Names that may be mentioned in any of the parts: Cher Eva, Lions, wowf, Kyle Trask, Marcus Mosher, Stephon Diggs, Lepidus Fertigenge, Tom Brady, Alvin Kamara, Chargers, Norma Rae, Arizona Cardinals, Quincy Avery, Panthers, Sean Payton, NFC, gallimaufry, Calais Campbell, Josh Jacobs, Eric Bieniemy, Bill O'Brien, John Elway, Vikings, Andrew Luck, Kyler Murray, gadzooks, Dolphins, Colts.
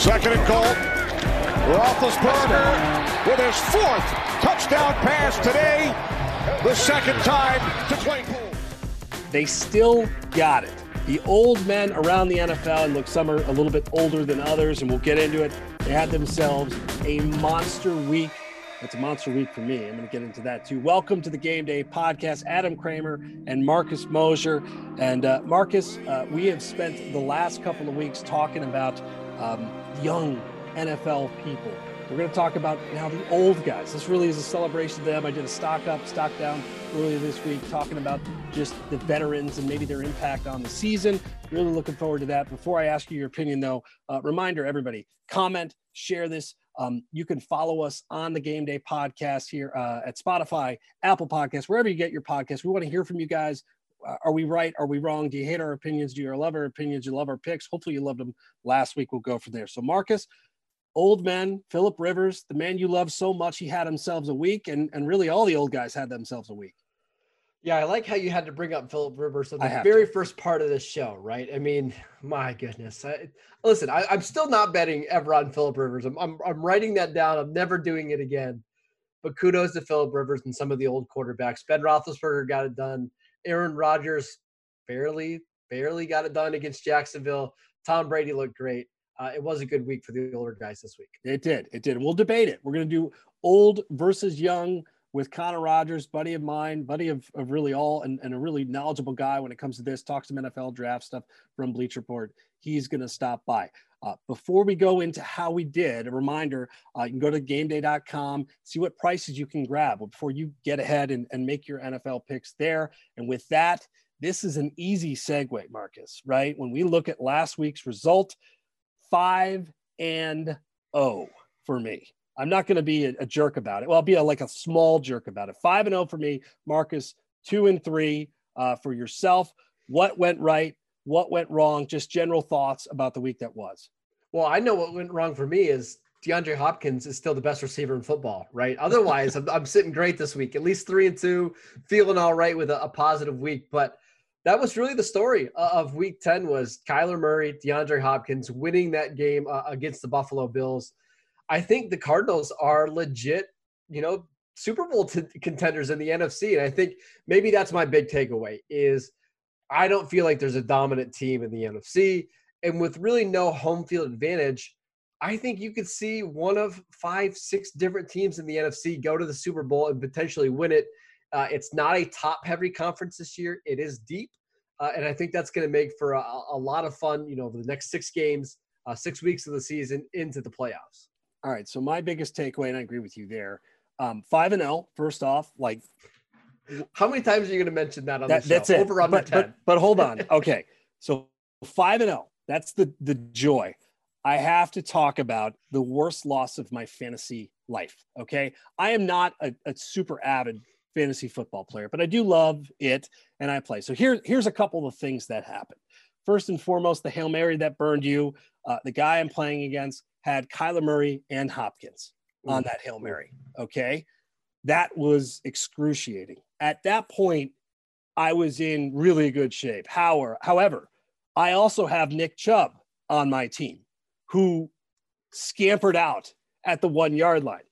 Second and goal. Roethlisberger with his fourth touchdown pass today. The second time to Claypool. They still got it. The old men around the NFL, and look, some are a little bit older than others, and we'll get into it. They had themselves a monster week. It's a monster week for me. I'm going to get into that too. Welcome to the Game Day Podcast. Adam Kramer and Marcus Mosher. And Marcus, we have spent the last couple of weeks talking about young NFL people. We're going to talk about now the old guys. This really is a celebration of them. I did a stock up, stock down earlier this week, talking about just the veterans and maybe their impact on the season. Really looking forward to that. Before I ask you your opinion, though, reminder, everybody, comment, share this. You can follow us on the Game Day Podcast here at Spotify, Apple Podcasts, wherever you get your podcasts. We want to hear from you guys. Are we right? Are we wrong? Do you hate our opinions? Do you love our opinions? Do you love our picks? Hopefully you loved them last week. We'll go from there. So Marcus, old man, Philip Rivers, the man you love so much, he had himself a week, and really all the old guys had themselves a week. Yeah, I like how you had to bring up Philip Rivers in the very first part of this show, right? I mean, my goodness. I'm still not betting ever on Philip Rivers. I'm writing that down. I'm never doing it again. But kudos to Philip Rivers and some of the old quarterbacks. Ben Roethlisberger got it done. Aaron Rodgers barely got it done against Jacksonville. Tom Brady looked great. It was a good week for the older guys this week. It did. We'll debate it. We're going to do old versus young with Connor Rogers, buddy of mine, buddy of really all, and a really knowledgeable guy when it comes to this, talks some NFL draft stuff from Bleacher Report. He's going to stop by. Before we go into how we did, a reminder, you can go to gameday.com, see what prices you can grab before you get ahead and make your NFL picks there. And with that, this is an easy segue, Marcus, right? When we look at last week's result, 5-0 for me. I'm not going to be a jerk about it. Well, I'll be like a small jerk about it. 5-0 for me, Marcus, 2-3 for yourself. What went right? What went wrong? Just general thoughts about the week that was. Well, I know what went wrong for me is DeAndre Hopkins is still the best receiver in football, right? Otherwise, I'm sitting great this week, at least 3-2, feeling all right with a positive week. But that was really the story of week 10 was Kyler Murray, DeAndre Hopkins winning that game against the Buffalo Bills. I think the Cardinals are legit, Super Bowl contenders in the NFC. And I think maybe that's my big takeaway is I don't feel like there's a dominant team in the NFC. And with really no home field advantage, I think you could see one of 5-6 different teams in the NFC go to the Super Bowl and potentially win it. It's not a top-heavy conference this year. It is deep. And I think that's going to make for a lot of fun, the next 6 games, 6 weeks of the season into the playoffs. All right, so my biggest takeaway, and I agree with you there, 5-0, first off, like. How many times are you going to mention that on the show? That's it. Over under 10. But hold on. Okay, so 5-0, that's the joy. I have to talk about the worst loss of my fantasy life, okay? I am not a super avid fantasy football player, but I do love it, and I play. So here's a couple of things that happened. First and foremost, the Hail Mary that burned you, the guy I'm playing against, had Kyler Murray and Hopkins on that Hail Mary, okay? That was excruciating. At that point, I was in really good shape. However, I also have Nick Chubb on my team who scampered out at the 1-yard line.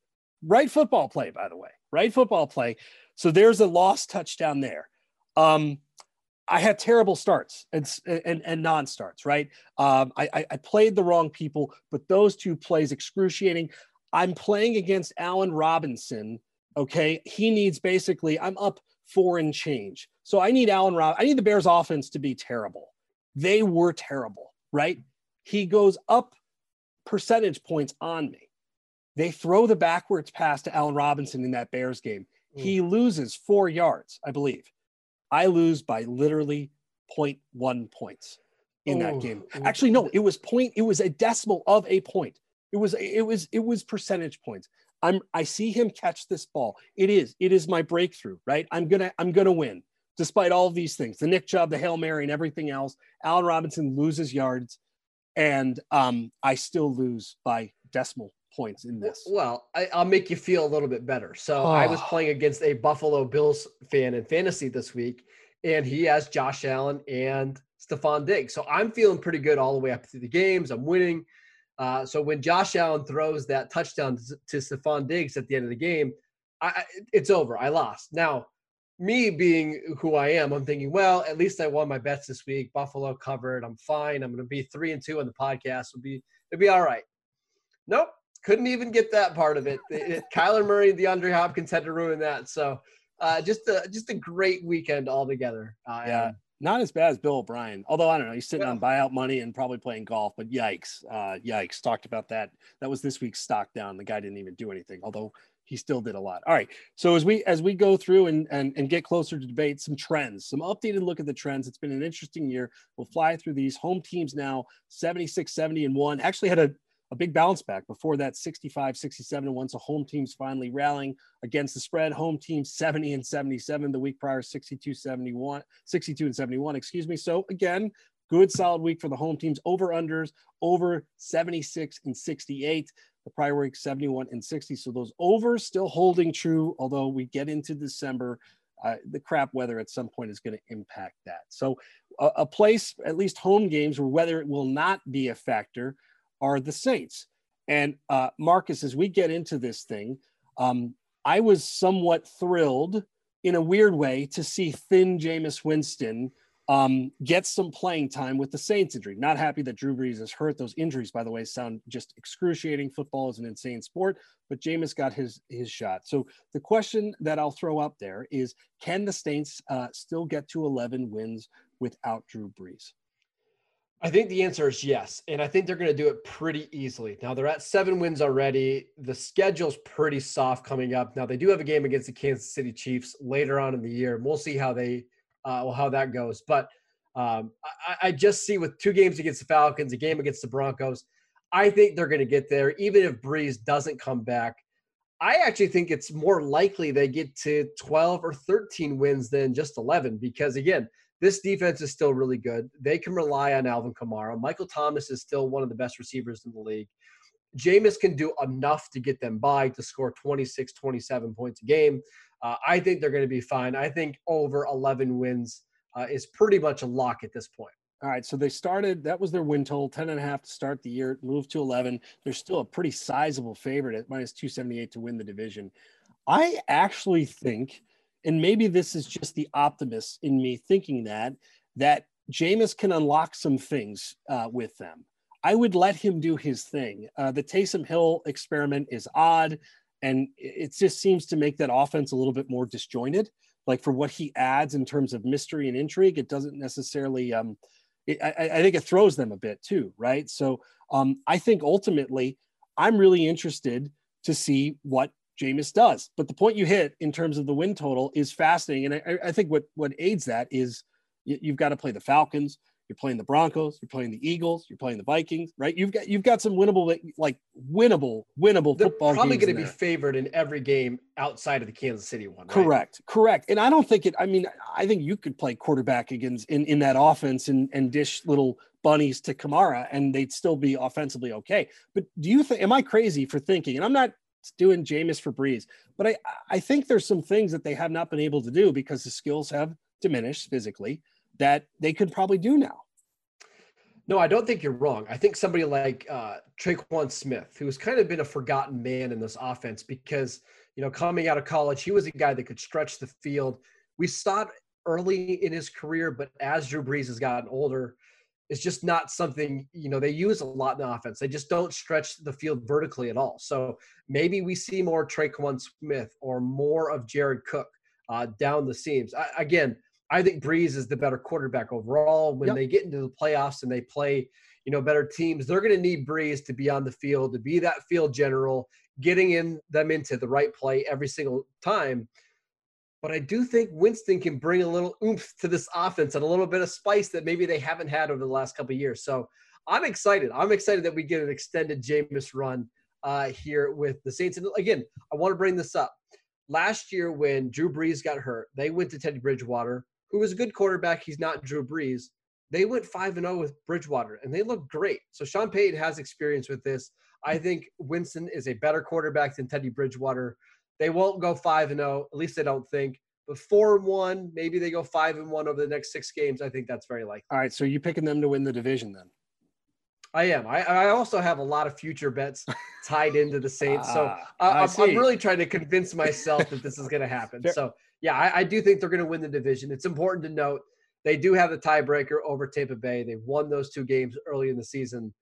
Right football play, by the way. Right football play. So there's a lost touchdown there. I had terrible starts and non-starts, right? I played the wrong people, but those two plays excruciating. I'm playing against Allen Robinson, okay? He needs basically, I'm up 4 and change. So I need Allen Robinson. I need the Bears offense to be terrible. They were terrible, right? He goes up percentage points on me. They throw the backwards pass to Allen Robinson in that Bears game. He loses 4 yards, I believe. I lose by literally 0.1 points in that game. Actually, no, it was a decimal of a point. It was percentage points. I see him catch this ball. It is my breakthrough, right? I'm gonna win despite all of these things. The Nick Chubb, the Hail Mary, and everything else. Allen Robinson loses yards, and I still lose by decimal points in this. Well, I'll make you feel a little bit better. So I was playing against a Buffalo Bills fan in fantasy this week, and he has Josh Allen and Stephon Diggs. So I'm feeling pretty good all the way up through the games. I'm winning. So when Josh Allen throws that touchdown to Stephon Diggs at the end of the game, it's over. I lost. Now, me being who I am, I'm thinking, well, at least I won my bets this week. Buffalo covered. I'm fine. I'm going to be 3-2 on the podcast. It'll be all right. Nope. Couldn't even get that part of it. Kyler Murray and DeAndre Hopkins had to ruin that. So just a great weekend altogether. Yeah. Not as bad as Bill O'Brien, although I don't know. He's sitting on buyout money and probably playing golf, but yikes. Yikes. Talked about that. That was this week's stock down. The guy didn't even do anything, although he still did a lot. All right. So as we go through and get closer to debate, some trends, some updated look at the trends. It's been an interesting year. We'll fly through these. Home teams now 76-70-1. Actually had a big bounce back before that, 65-67-1. So home teams finally rallying against the spread. Home team 70-77. The week prior, 62-71, excuse me. So again, good solid week for the home teams. Over unders over 76-68. The prior week 71-60. So those overs still holding true. Although we get into December, the crap weather at some point is going to impact that. So a place, at least home games, where weather will not be a factor are the Saints. And Marcus, as we get into this thing, I was somewhat thrilled in a weird way to see thin Jameis Winston get some playing time with the Saints injury. Not happy that Drew Brees is hurt. Those injuries, by the way, sound just excruciating. Football is an insane sport, but Jameis got his shot. So the question that I'll throw up there is, can the Saints still get to 11 wins without Drew Brees? I think the answer is yes, and I think they're going to do it pretty easily. Now, they're at 7 wins already. The schedule's pretty soft coming up. Now, they do have a game against the Kansas City Chiefs later on in the year. We'll see how that goes. But I just see, with 2 games against the Falcons, a game against the Broncos, I think they're going to get there, even if Brees doesn't come back. I actually think it's more likely they get to 12 or 13 wins than just 11 because, again, this defense is still really good. They can rely on Alvin Kamara. Michael Thomas is still one of the best receivers in the league. Jameis can do enough to get them by to score 26, 27 points a game. I think they're going to be fine. I think over 11 wins is pretty much a lock at this point. All right, so they started, that was their win total, 10.5 to start the year, moved to 11. They're still a pretty sizable favorite at minus 278 to win the division. I actually think, and maybe this is just the optimist in me thinking that Jameis can unlock some things with them. I would let him do his thing. The Taysom Hill experiment is odd, and it just seems to make that offense a little bit more disjointed. Like, for what he adds in terms of mystery and intrigue, it doesn't necessarily I think it throws them a bit too, right? So I think ultimately I'm really interested to see what Jameis does. But the point you hit in terms of the win total is fascinating. And I think what aids that is you've got to play the Falcons, you're playing the Broncos, you're playing the Eagles, you're playing the Vikings, right? You've got some winnable they're football games. They're probably going to be favored in every game outside of the Kansas City one, right? Correct. And I don't think I think you could play quarterback against in that offense and dish little bunnies to Kamara and they'd still be offensively okay. But do you think, am I crazy for thinking, and I'm not doing Jameis for Breeze, but I think there's some things that they have not been able to do because the skills have diminished physically that they could probably do now. No, I don't think you're wrong. I think somebody like Tre'Quan Smith, who's kind of been a forgotten man in this offense because, coming out of college, he was a guy that could stretch the field. We saw it early in his career, but as Drew Brees has gotten older, it's just not something, they use a lot in offense. They just don't stretch the field vertically at all. So maybe we see more Tre'Quan Smith or more of Jared Cook down the seams. I think Brees is the better quarterback overall. When they get into the playoffs and they play, better teams, they're going to need Brees to be on the field, to be that field general, getting them into the right play every single time. But I do think Winston can bring a little oomph to this offense and a little bit of spice that maybe they haven't had over the last couple of years. So I'm excited. I'm excited that we get an extended Jameis run here with the Saints. And again, I want to bring this up. Last year when Drew Brees got hurt, they went to Teddy Bridgewater, who was a good quarterback. He's not Drew Brees. They went 5-0 with Bridgewater, and they looked great. So Sean Payton has experience with this. I think Winston is a better quarterback than Teddy Bridgewater. They won't go 5-0, at least I don't think. But 4-1, maybe they go 5-1 over the next 6 games. I think that's very likely. All right, so you're picking them to win the division then? I am. I also have a lot of future bets tied into the Saints. So I'm really trying to convince myself that this is going to happen. Sure. So, yeah, I do think they're going to win the division. It's important to note they do have the tiebreaker over Tampa Bay. They won those two games early in the season.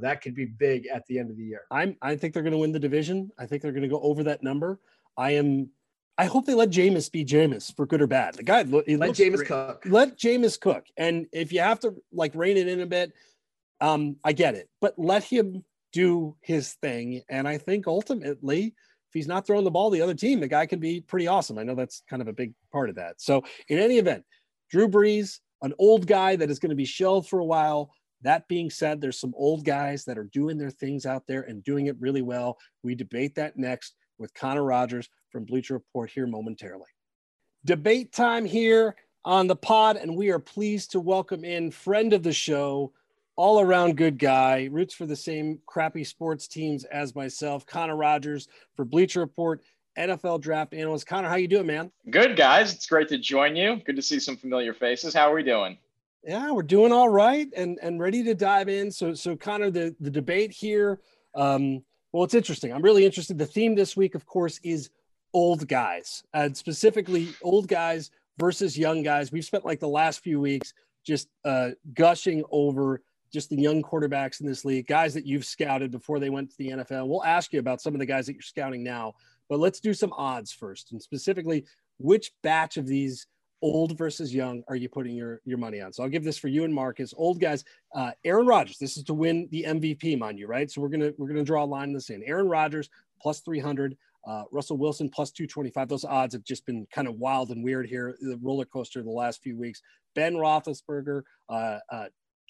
That could be big at the end of the year. I think they're going to win the division. I think they're going to go over that number. I hope they let Jameis be Jameis for good or bad. The guy, let Jameis cook. Let Jameis cook. And if you have to like rein it in a bit, I get it, but let him do his thing. And I think ultimately, if he's not throwing the ball to the other team, the guy can be pretty awesome. I know that's kind of a big part of that. So in any event, Drew Brees, an old guy that is going to be shelved for a while. That being said, there's some old guys that are doing their things out there and doing it really well. We debate that next with Connor Rogers from Bleacher Report here momentarily. Debate time here on the pod, and we are pleased to welcome in friend of the show, all-around good guy, roots for the same crappy sports teams as myself, Connor Rogers for Bleacher Report, NFL draft analyst. Connor, how you doing, man? Good, guys. It's great to join you. Good to see some familiar faces. How are we doing? Yeah, we're doing all right and ready to dive in. So Connor, the debate here, well, it's interesting. I'm really interested. The theme this week, of course, is old guys, and specifically old guys versus young guys. We've spent like the last few weeks just gushing over just the young quarterbacks in this league, guys that you've scouted before they went to the NFL. We'll ask you about some of the guys that you're scouting now, but let's do some odds first, and specifically which batch of these old versus young are you putting your money on? So I'll give this for you and Marcus. Old guys, Aaron Rodgers. This is to win the MVP, mind you, right? So we're gonna draw a line in the sand. Aaron Rodgers plus 300, Russell Wilson plus 225. Those odds have just been kind of wild and weird here. The roller coaster the last few weeks. Ben Roethlisberger,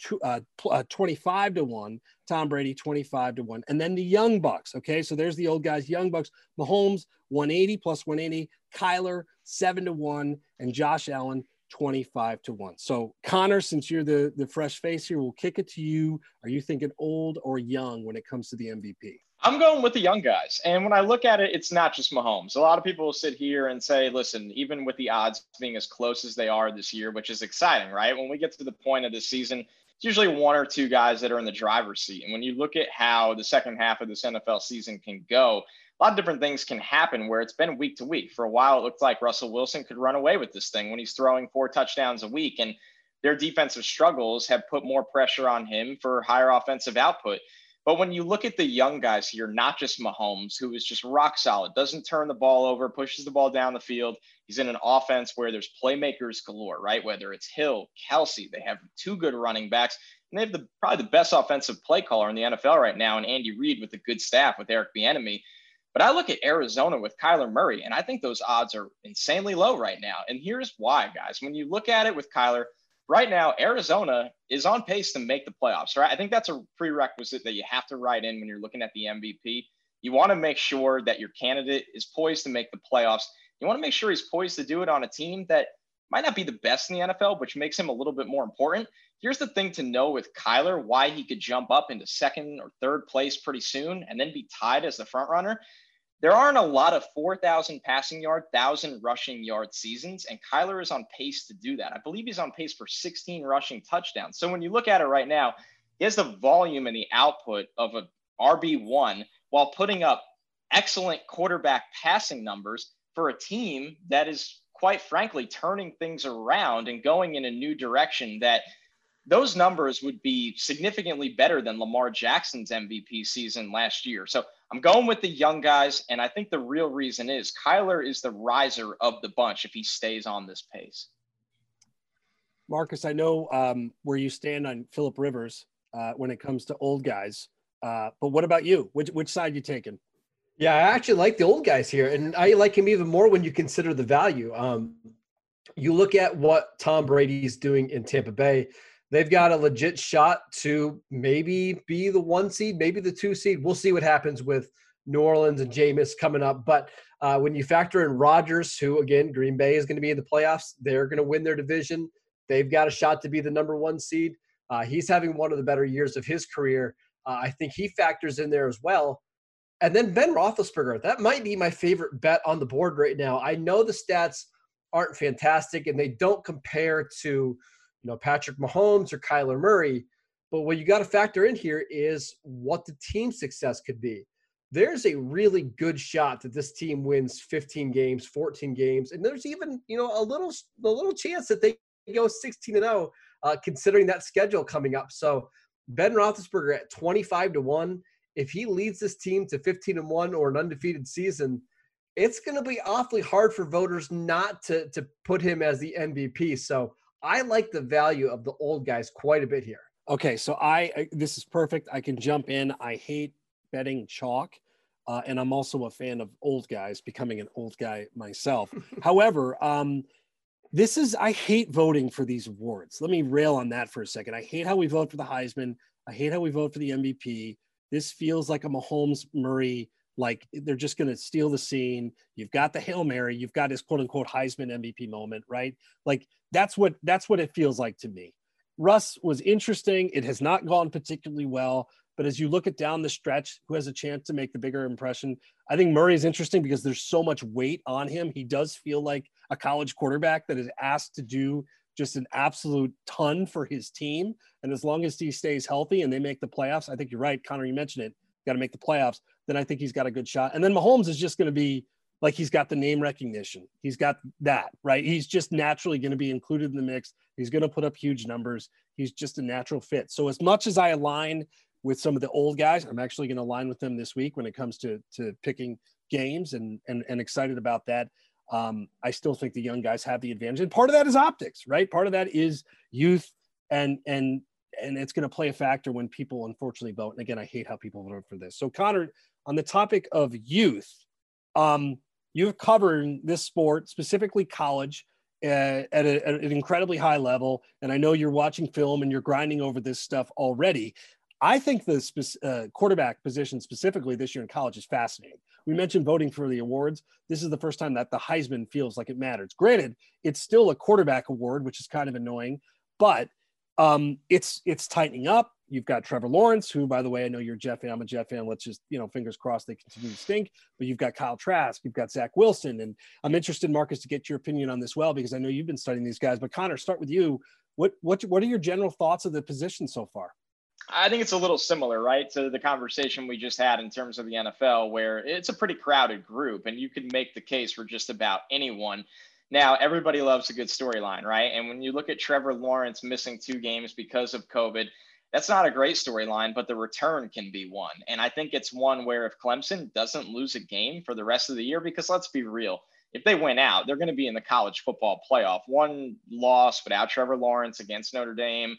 25-1. Tom Brady 25-1, and then the young bucks. Okay, so there's the old guys, young bucks. Mahomes 180 plus 180. Kyler 7-1, and Josh Allen 25-1. So Connor, since you're the fresh face here, we'll kick it to you. Are you thinking old or young when it comes to the MVP? I'm going with the young guys. And when I look at it, it's not just Mahomes. A lot of people will sit here and say, listen, even with the odds being as close as they are this year, which is exciting, right? When we get to the point of the season, it's usually one or two guys that are in the driver's seat. And when you look at how the second half of this NFL season can go, a lot of different things can happen where it's been week to week. For a while, it looked like Russell Wilson could run away with this thing when he's throwing 4 touchdowns a week. And their defensive struggles have put more pressure on him for higher offensive output. But when you look at the young guys here, not just Mahomes, who is just rock solid, doesn't turn the ball over, pushes the ball down the field. He's in an offense where there's playmakers galore, right? Whether it's Hill, Kelsey, they have 2 good running backs, and they have probably the best offensive play caller in the NFL right now, and Andy Reid with a good staff with Eric Bieniemy. But I look at Arizona with Kyler Murray, and I think those odds are insanely low right now. And here's why, guys. When you look at it with Kyler, right now, Arizona is on pace to make the playoffs, right? I think that's a prerequisite that you have to write in when you're looking at the MVP. You want to make sure that your candidate is poised to make the playoffs. You want to make sure he's poised to do it on a team that might not be the best in the NFL, which makes him a little bit more important. Here's the thing to know with Kyler, why he could jump up into 2nd or 3rd place pretty soon and then be tied as the front runner. There aren't a lot of 4,000 passing yard, 1,000 rushing yard seasons, and Kyler is on pace to do that. I believe he's on pace for 16 rushing touchdowns. So when you look at it right now, he has the volume and the output of an RB1 while putting up excellent quarterback passing numbers for a team that is, quite frankly, turning things around and going in a new direction that those numbers would be significantly better than Lamar Jackson's MVP season last year. So I'm going with the young guys, and I think the real reason is Kyler is the riser of the bunch if he stays on this pace. Marcus, I know where you stand on Philip Rivers when it comes to old guys, but what about you? Which side you taking? Yeah, I actually like the old guys here, and I like him even more when you consider the value. You look at what Tom Brady's doing in Tampa Bay. They've got a legit shot to maybe be the 1 seed, maybe the 2 seed. We'll see what happens with New Orleans and Jameis coming up. But when you factor in Rodgers, who, again, Green Bay is going to be in the playoffs. They're going to win their division. They've got a shot to be the number 1 seed. He's having one of the better years of his career. I think he factors in there as well. And then Ben Roethlisberger, that might be my favorite bet on the board right now. I know the stats aren't fantastic, and they don't compare to – Patrick Mahomes or Kyler Murray, But what you got to factor in here is what the team's success could be. There's a really good shot that this team wins 15 games, 14 games, and there's even, you know, a little chance that they go 16-0, considering that schedule coming up. So Ben Roethlisberger at 25-1, if he leads this team to 15-1 or an undefeated season, it's going to be awfully hard for voters not to put him as the MVP. So I like the value of the old guys quite a bit here. Okay, so this is perfect. I can jump in. I hate betting chalk, and I'm also a fan of old guys, becoming an old guy myself. However, I hate voting for these awards. Let me rail on that for a second. I hate how we vote for the Heisman. I hate how we vote for the MVP. This feels like a Mahomes Murray, like they're just going to steal the scene. You've got the Hail Mary. You've got his quote unquote Heisman MVP moment, right? Like that's what it feels like to me. Russ was interesting. It has not gone particularly well. But as you look at down the stretch, who has a chance to make the bigger impression? I think Murray is interesting because there's so much weight on him. He does feel like a college quarterback that is asked to do just an absolute ton for his team. And as long as he stays healthy and they make the playoffs, I think you're right, Connor, you mentioned it, got to make the playoffs, then I think he's got a good shot. And then Mahomes is just going to be like, he's got the name recognition. He's got that, right? He's just naturally going to be included in the mix. He's going to put up huge numbers. He's just a natural fit. So as much as I align with some of the old guys, I'm actually going to align with them this week when it comes to picking games and excited about that. I still think the young guys have the advantage. And part of that is optics, right? Part of that is youth and it's going to play a factor when people unfortunately vote. And again, I hate how people vote for this. So Connor, on the topic of youth, you've covered this sport, specifically college, at an incredibly high level. And I know you're watching film and you're grinding over this stuff already. I think the quarterback position specifically this year in college is fascinating. We mentioned voting for the awards. This is the first time that the Heisman feels like it matters. Granted, it's still a quarterback award, which is kind of annoying, but it's tightening up. You've got Trevor Lawrence, who, by the way, I know you're a Jet fan. I'm a Jet fan. Let's just, fingers crossed they continue to stink. But you've got Kyle Trask. You've got Zach Wilson. And I'm interested, Marcus, to get your opinion on this well, because I know you've been studying these guys. But Connor, start with you. What are your general thoughts of the position so far? I think it's a little similar, right, to the conversation we just had in terms of the NFL, where it's a pretty crowded group and you can make the case for just about anyone. Now, everybody loves a good storyline, right? And when you look at Trevor Lawrence missing 2 games because of COVID, that's not a great storyline, but the return can be one. And I think it's one where if Clemson doesn't lose a game for the rest of the year, because let's be real, if they win out, they're going to be in the college football playoff. 1 loss without Trevor Lawrence against Notre Dame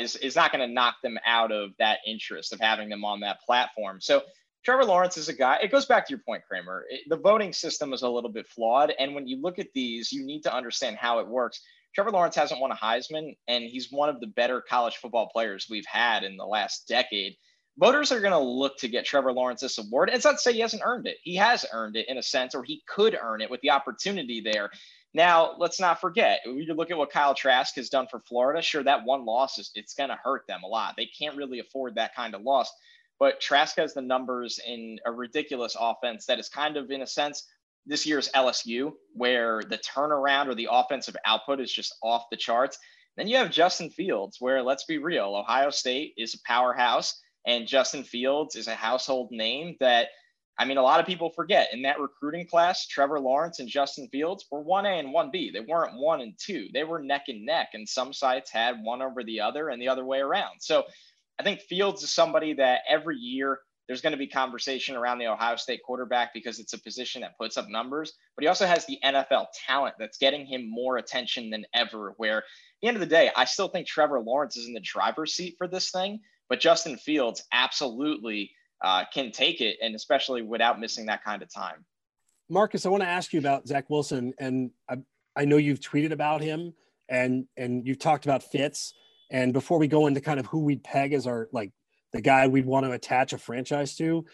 is not going to knock them out of that interest of having them on that platform. So Trevor Lawrence is a guy, it goes back to your point, Kramer, the voting system is a little bit flawed. And when you look at these, you need to understand how it works. Trevor Lawrence hasn't won a Heisman, and he's one of the better college football players we've had in the last decade. Voters are going to look to get Trevor Lawrence this award. It's not to say he hasn't earned it. He has earned it in a sense, or he could earn it with the opportunity there. Now, let's not forget, you look at what Kyle Trask has done for Florida. Sure, that 1 loss, it's going to hurt them a lot. They can't really afford that kind of loss. But Trask has the numbers in a ridiculous offense that is kind of, in a sense, this year's LSU, where the turnaround or the offensive output is just off the charts. Then you have Justin Fields, where, let's be real, Ohio State is a powerhouse, and Justin Fields is a household name that – I mean, a lot of people forget in that recruiting class, Trevor Lawrence and Justin Fields were 1A and 1B. They weren't 1 and 2. They were neck and neck, and some sites had one over the other and the other way around. So I think Fields is somebody that every year there's going to be conversation around the Ohio State quarterback because it's a position that puts up numbers, but he also has the NFL talent that's getting him more attention than ever, where at the end of the day, I still think Trevor Lawrence is in the driver's seat for this thing, but Justin Fields absolutely can take it, and especially without missing that kind of time. Marcus, I want to ask you about Zach Wilson, and I know you've tweeted about him and you've talked about fits. And before we go into kind of who we'd peg as our, like the guy we'd want to attach a franchise to,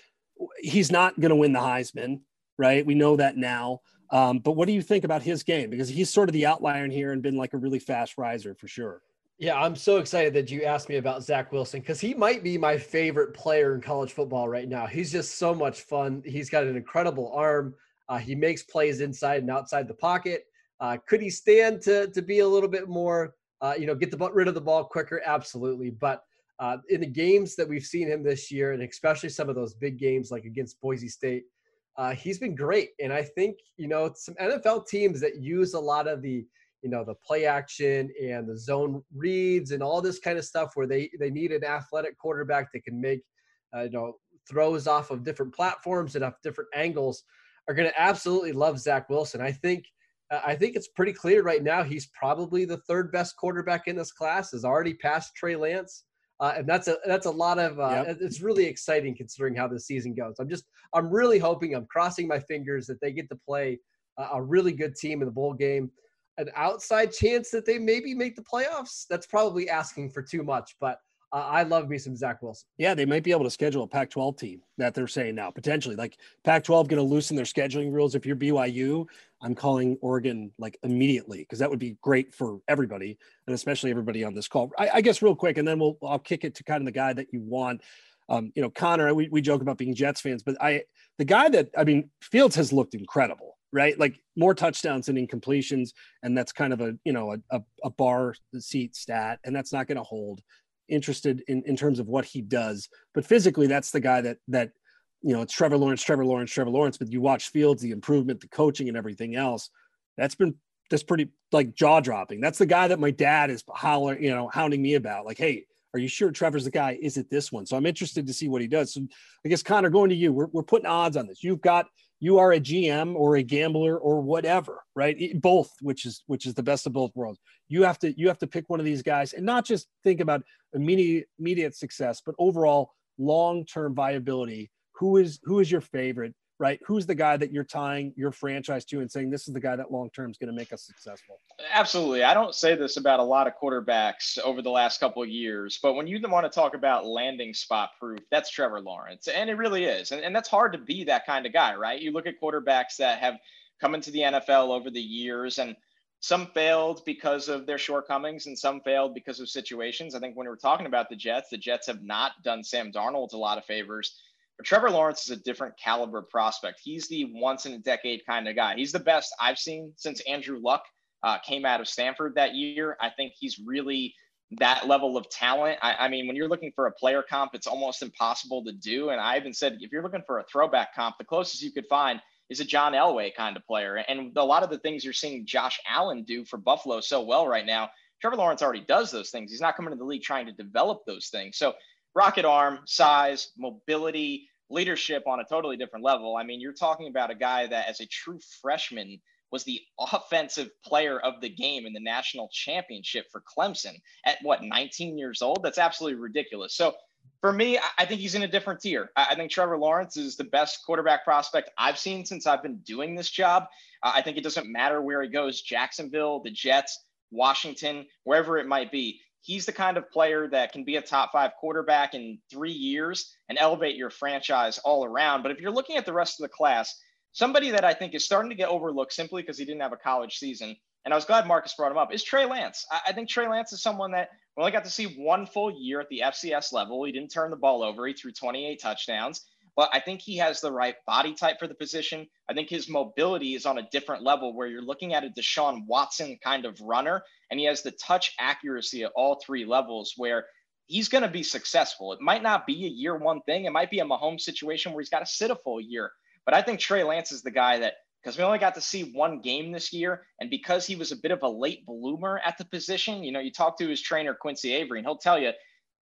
he's not going to win the Heisman, right? We know that now. But what do you think about his game? Because he's sort of the outlier in here and been like a really fast riser for sure. Yeah, I'm so excited that you asked me about Zach Wilson, because he might be my favorite player in college football right now. He's just so much fun. He's got an incredible arm. He makes plays inside and outside the pocket. Could he stand to be a little bit more, get rid of the ball quicker? Absolutely. But In the games that we've seen him this year, and especially some of those big games like against Boise State, he's been great. And I think, you know, some NFL teams that use a lot of the, you know, the play action and the zone reads and all this kind of stuff where they need an athletic quarterback that can make, you know, throws off of different platforms and off different angles, are going to absolutely love Zach Wilson. I think it's pretty clear right now he's probably the third best quarterback in this class, has already passed Trey Lance. And that's a lot of It's really exciting considering how this season goes. I'm really hoping, I'm crossing my fingers that they get to play a really good team in the bowl game. An outside chance that they maybe make the playoffs, that's probably asking for too much, but I love me some Zach Wilson. Yeah, they might be able to schedule a Pac-12 team that they're saying now, potentially. Like, Pac-12 going to loosen their scheduling rules. If you're BYU, I'm calling Oregon, like, immediately, because that would be great for everybody, and especially everybody on this call. I guess real quick, and then I'll kick it to kind of the guy that you want. You know, Connor, we joke about being Jets fans, but Fields has looked incredible, right? Like, more touchdowns than incompletions, and that's kind of a bar seat stat, and that's not going to hold. Interested in terms of what he does, but physically, that's the guy that you know, it's Trevor Lawrence. But you watch Fields, the improvement, the coaching, and everything else. That's pretty, like, jaw dropping. That's the guy that my dad is hounding me about. Like, hey, are you sure Trevor's the guy? Is it this one? So I'm interested to see what he does. So I guess, Connor, going to you, we're putting odds on this. You are a GM or a gambler or whatever, right? Both, which is the best of both worlds. You have to pick one of these guys and not just think about immediate success, but overall long-term viability. Who is your favorite, right? Who's the guy that you're tying your franchise to and saying, this is the guy that long-term is going to make us successful? Absolutely. I don't say this about a lot of quarterbacks over the last couple of years, but when you want to talk about landing spot proof, that's Trevor Lawrence. And it really is. And that's hard to be that kind of guy, right? You look at quarterbacks that have come into the NFL over the years, and some failed because of their shortcomings and some failed because of situations. I think when we're talking about the Jets have not done Sam Darnold a lot of favors. But Trevor Lawrence is a different caliber prospect. He's the once-in-a-decade kind of guy. He's the best I've seen since Andrew Luck came out of Stanford that year. I think he's really that level of talent. I mean, when you're looking for a player comp, it's almost impossible to do. And I even said, if you're looking for a throwback comp, the closest you could find is a John Elway kind of player. And a lot of the things you're seeing Josh Allen do for Buffalo so well right now, Trevor Lawrence already does those things. He's not coming to the league trying to develop those things. So rocket arm, size, mobility, leadership on a totally different level. I mean, you're talking about a guy that as a true freshman was the offensive player of the game in the national championship for Clemson at 19 years old. That's absolutely ridiculous. So for me, I think he's in a different tier. I think Trevor Lawrence is the best quarterback prospect I've seen since I've been doing this job. I think it doesn't matter where he goes, Jacksonville, the Jets, Washington, wherever it might be. He's the kind of player that can be a top 5 quarterback in 3 years and elevate your franchise all around. But if you're looking at the rest of the class, somebody that I think is starting to get overlooked simply because he didn't have a college season, and I was glad Marcus brought him up, is Trey Lance. I think Trey Lance is someone that we only got to see one full year at the FCS level. He didn't turn the ball over. He threw 28 touchdowns. But I think he has the right body type for the position. I think his mobility is on a different level where you're looking at a Deshaun Watson kind of runner, and he has the touch accuracy at all 3 levels where he's going to be successful. It might not be a year one thing. It might be a Mahomes situation where he's got to sit a full year. But I think Trey Lance is the guy that, because we only got to see one game this year, and because he was a bit of a late bloomer at the position, you know, you talk to his trainer, Quincy Avery, and he'll tell you,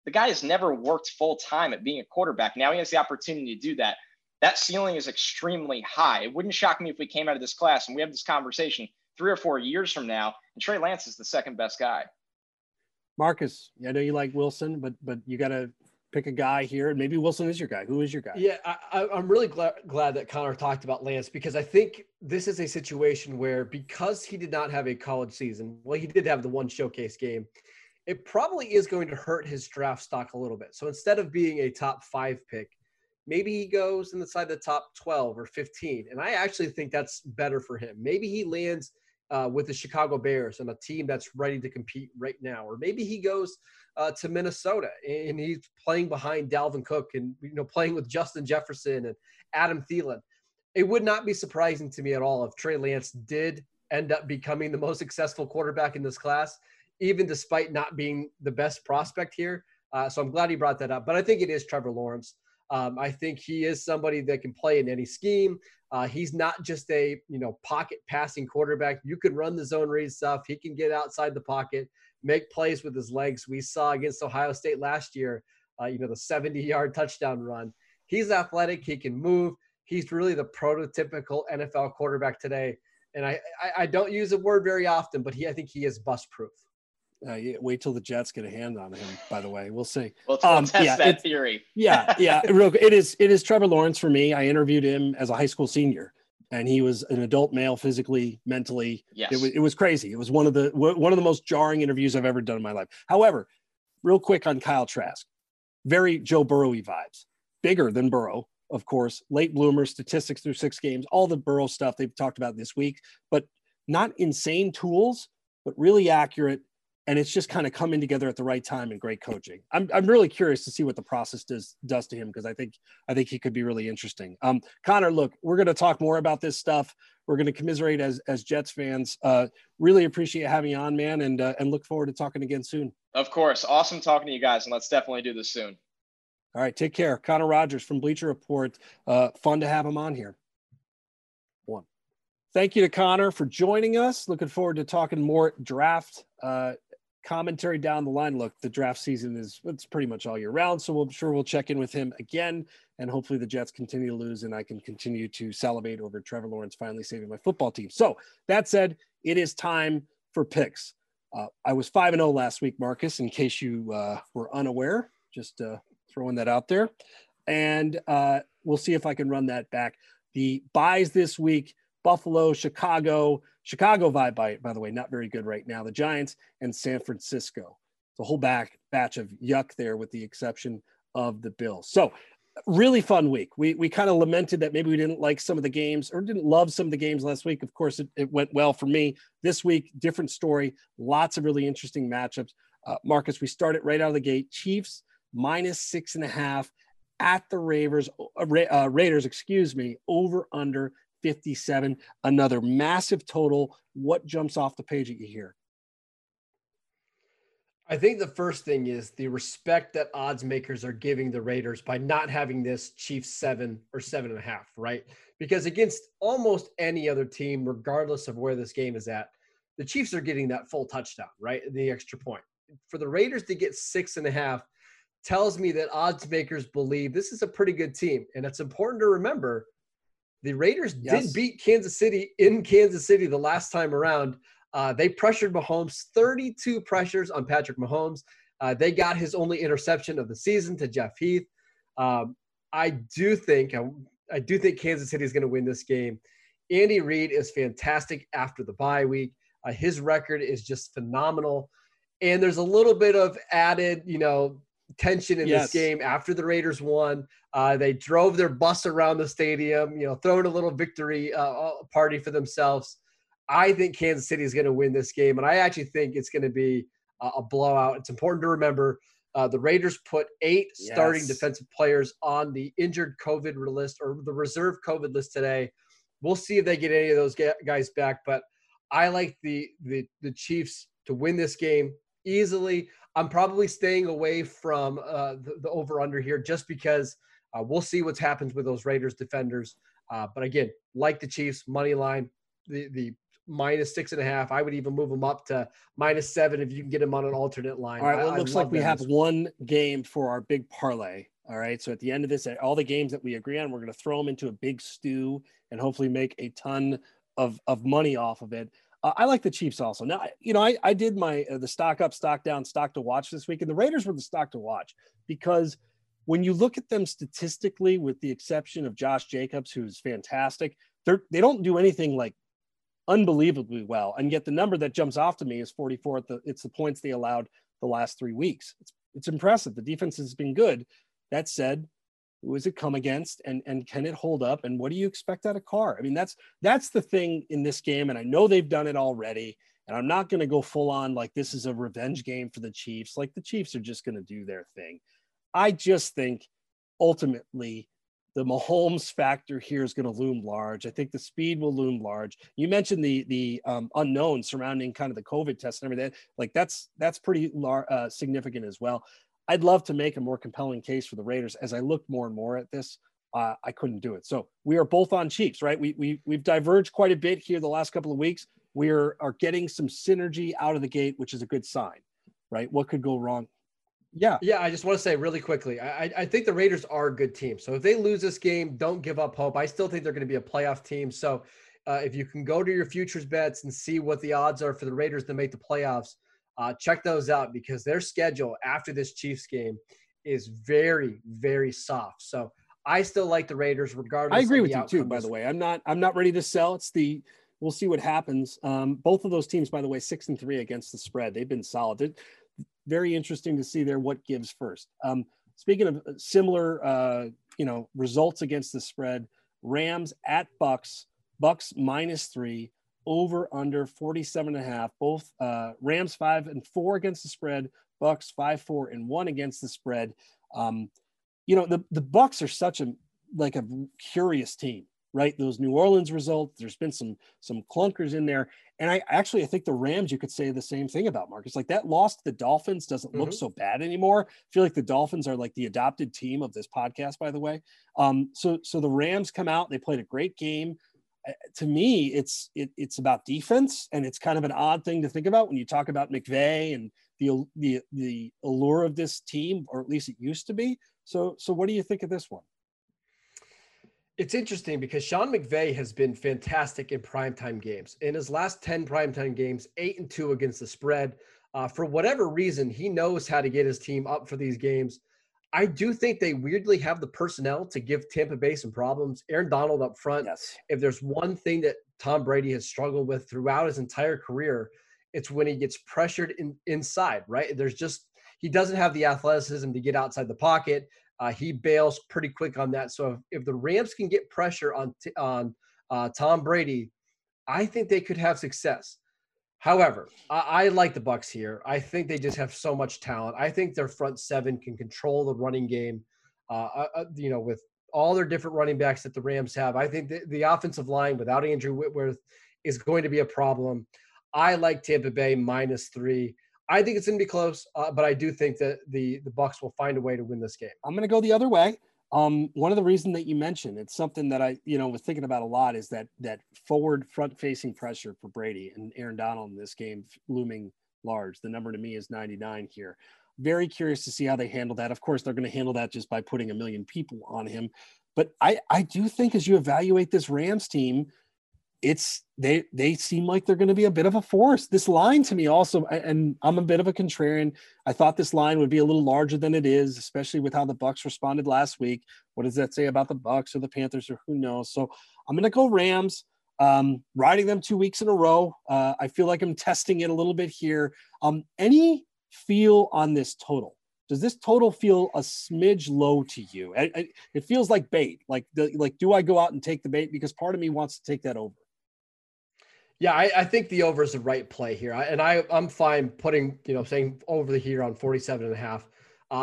the guy has never worked full time at being a quarterback. Now he has the opportunity to do that. That ceiling is extremely high. It wouldn't shock me if we came out of this class and we have this conversation 3 or 4 years from now, and Trey Lance is the second best guy. Marcus, I know you like Wilson, but you got to pick a guy here, and maybe Wilson is your guy. Who is your guy? Yeah, I'm really glad that Connor talked about Lance, because I think this is a situation where, because he did not have a college season, well, he did have the one showcase game, it probably is going to hurt his draft stock a little bit. So instead of being a top 5 pick, maybe he goes inside the top 12 or 15. And I actually think that's better for him. Maybe he lands with the Chicago Bears on a team that's ready to compete right now. Or maybe he goes to Minnesota and he's playing behind Dalvin Cook and, you know, playing with Justin Jefferson and Adam Thielen. It would not be surprising to me at all if Trey Lance did end up becoming the most successful quarterback in this class, even despite not being the best prospect here. So I'm glad he brought that up. But I think it is Trevor Lawrence. I think he is somebody that can play in any scheme. He's not just a, pocket passing quarterback. You can run the zone read stuff. He can get outside the pocket, make plays with his legs. We saw against Ohio State last year, the 70-yard touchdown run. He's athletic. He can move. He's really the prototypical NFL quarterback today. And I don't use the word very often, but I think he is bust-proof. Wait till the Jets get a hand on him, by the way. We'll see. We'll test that theory. It is Trevor Lawrence for me. I interviewed him as a high school senior, and he was an adult male physically, mentally. Yes. It was crazy. It was one of the most jarring interviews I've ever done in my life. However, real quick on Kyle Trask, very Joe Burrow-y vibes. Bigger than Burrow, of course. Late bloomer, statistics through 6 games, all the Burrow stuff they've talked about this week. But not insane tools, but really accurate. And it's just kind of coming together at the right time and great coaching. I'm really curious to see what the process does to him, because I think he could be really interesting. Connor, look, we're going to talk more about this stuff. We're going to commiserate as Jets fans. Really appreciate having you on, man, and look forward to talking again soon. Of course. Awesome talking to you guys, and let's definitely do this soon. All right, take care. Connor Rogers from Bleacher Report. Fun to have him on here. Thank you to Connor for joining us. Looking forward to talking more draft commentary down the line. Look, the draft season it's pretty much all year round, so I'm sure we'll check in with him again, and hopefully the Jets continue to lose and I can continue to salivate over Trevor Lawrence finally saving my football team. So that said, it is time for picks. I was 5-0 last week, Marcus, in case you were unaware, just throwing that out there. And we'll see if I can run that back. The buys this week: Buffalo, Chicago vibe, by the way, not very good right now. The Giants and San Francisco. The whole batch of yuck there, with the exception of the Bills. So really fun week. We kind of lamented that maybe we didn't like some of the games, or didn't love some of the games last week. Of course, it went well for me. This week, different story. Lots of really interesting matchups. Marcus, we started right out of the gate. Chiefs -6.5 at the Raiders, over under 57, another massive total. What jumps off the page at you here? I think the first thing is the respect that odds makers are giving the Raiders by not having this Chiefs 7 or 7.5, right? Because against almost any other team, regardless of where this game is at, the Chiefs are getting that full touchdown, right? The extra point. For the Raiders to get 6.5 tells me that odds makers believe this is a pretty good team. And it's important to remember, the Raiders did beat Kansas City in Kansas City the last time around. They pressured Mahomes, 32 pressures on Patrick Mahomes. They got his only interception of the season to Jeff Heath. I do think Kansas City is going to win this game. Andy Reid is fantastic after the bye week. His record is just phenomenal. And there's a little bit of added, tension in this game after the Raiders won. They drove their bus around the stadium, throwing a little victory party for themselves. I think Kansas City is going to win this game, and I actually think it's going to be a blowout. It's important to remember the Raiders put 8 starting defensive players on the injured COVID list, or the reserve COVID list today. We'll see if they get any of those guys back, but I like the Chiefs to win this game easily. I'm probably staying away from the over-under here, just because we'll see what happens with those Raiders defenders. But again, like the Chiefs, money line, the -6.5. I would even move them up to -7 if you can get them on an alternate line. All right, well, it looks like we have one game for our big parlay. All right, so at the end of this, all the games that we agree on, we're going to throw them into a big stew and hopefully make a ton of money off of it. I like the Chiefs also. Now, I did my the stock up, stock down, stock to watch this week, and the Raiders were the stock to watch, because when you look at them statistically, with the exception of Josh Jacobs, who's fantastic, they don't do anything like unbelievably well, and yet the number that jumps off to me is 44. It's the points they allowed the last 3 weeks. It's impressive. The defense has been good. That said, who is it come against, and can it hold up? And what do you expect out of Carr? I mean, that's the thing in this game. And I know they've done it already, and I'm not going to go full on like this is a revenge game for the Chiefs. Like, the Chiefs are just going to do their thing. I just think ultimately the Mahomes factor here is going to loom large. I think the speed will loom large. You mentioned the unknown surrounding kind of the COVID test and everything. Like that's pretty significant as well. I'd love to make a more compelling case for the Raiders. As I looked more and more at this, I couldn't do it. So we are both on Chiefs, right? We've diverged quite a bit here the last couple of weeks. We are getting some synergy out of the gate, which is a good sign, right? What could go wrong? Yeah. I just want to say really quickly, I think the Raiders are a good team. So if they lose this game, don't give up hope. I still think they're going to be a playoff team. So if you can go to your futures bets and see what the odds are for the Raiders to make the playoffs, check those out, because their schedule after this Chiefs game is very, very soft. So I still like the Raiders regardless. I agree with you too, by the way. I'm not ready to sell. We'll see what happens. Both of those teams, by the way, 6-3 against the spread. They've been solid. They're very interesting to see there what gives first. Speaking of similar, results against the spread, Rams at Bucks -3, over under 47.5. Both Rams 5-4 against the spread, Bucks 5-4-1 against the spread. The Bucks are such a curious team, right? Those New Orleans results, there's been some clunkers in there. And I think the Rams, you could say the same thing about, Marcus. Like, that loss to the Dolphins doesn't look so bad anymore. I feel like the Dolphins are like the adopted team of this podcast, by the way. So the Rams come out, they played a great game. To me, it's about defense, and it's kind of an odd thing to think about when you talk about McVay and the allure of this team, or at least it used to be. So what do you think of this one? It's interesting because Sean McVay has been fantastic in primetime games. In his last 10 primetime games, 8-2 against the spread. For whatever reason, he knows how to get his team up for these games. I do think they weirdly have the personnel to give Tampa Bay some problems. Aaron Donald up front. Yes. If there's one thing that Tom Brady has struggled with throughout his entire career, it's when he gets pressured inside, right? He doesn't have the athleticism to get outside the pocket. He bails pretty quick on that. So if the Rams can get pressure on Tom Brady, I think they could have success. However, I like the Bucs here. I think they just have so much talent. I think their front seven can control the running game, with all their different running backs that the Rams have. I think the offensive line without Andrew Whitworth is going to be a problem. I like Tampa Bay -3. I think it's going to be close, but I do think that the Bucs will find a way to win this game. I'm going to go the other way. One of the reasons that you mentioned, it's something that I was thinking about a lot, is that forward front-facing pressure for Brady and Aaron Donald in this game looming large. The number to me is 99 here. Very curious to see how they handle that. Of course, they're going to handle that just by putting 1 million people on him. But I do think as you evaluate this Rams team, they seem like they're going to be a bit of a force. This line to me also, and I'm a bit of a contrarian, I thought this line would be a little larger than it is, especially with how the Bucs responded last week. What does that say about the Bucs or the Panthers or who knows? So I'm going to go Rams, riding them 2 weeks in a row. I feel like I'm testing it a little bit here. Any feel on this total? Does this total feel a smidge low to you? It feels like bait. Like, do I go out and take the bait? Because part of me wants to take that over. Yeah, I think the over is the right play here. I'm fine putting, saying over the here on 47.5.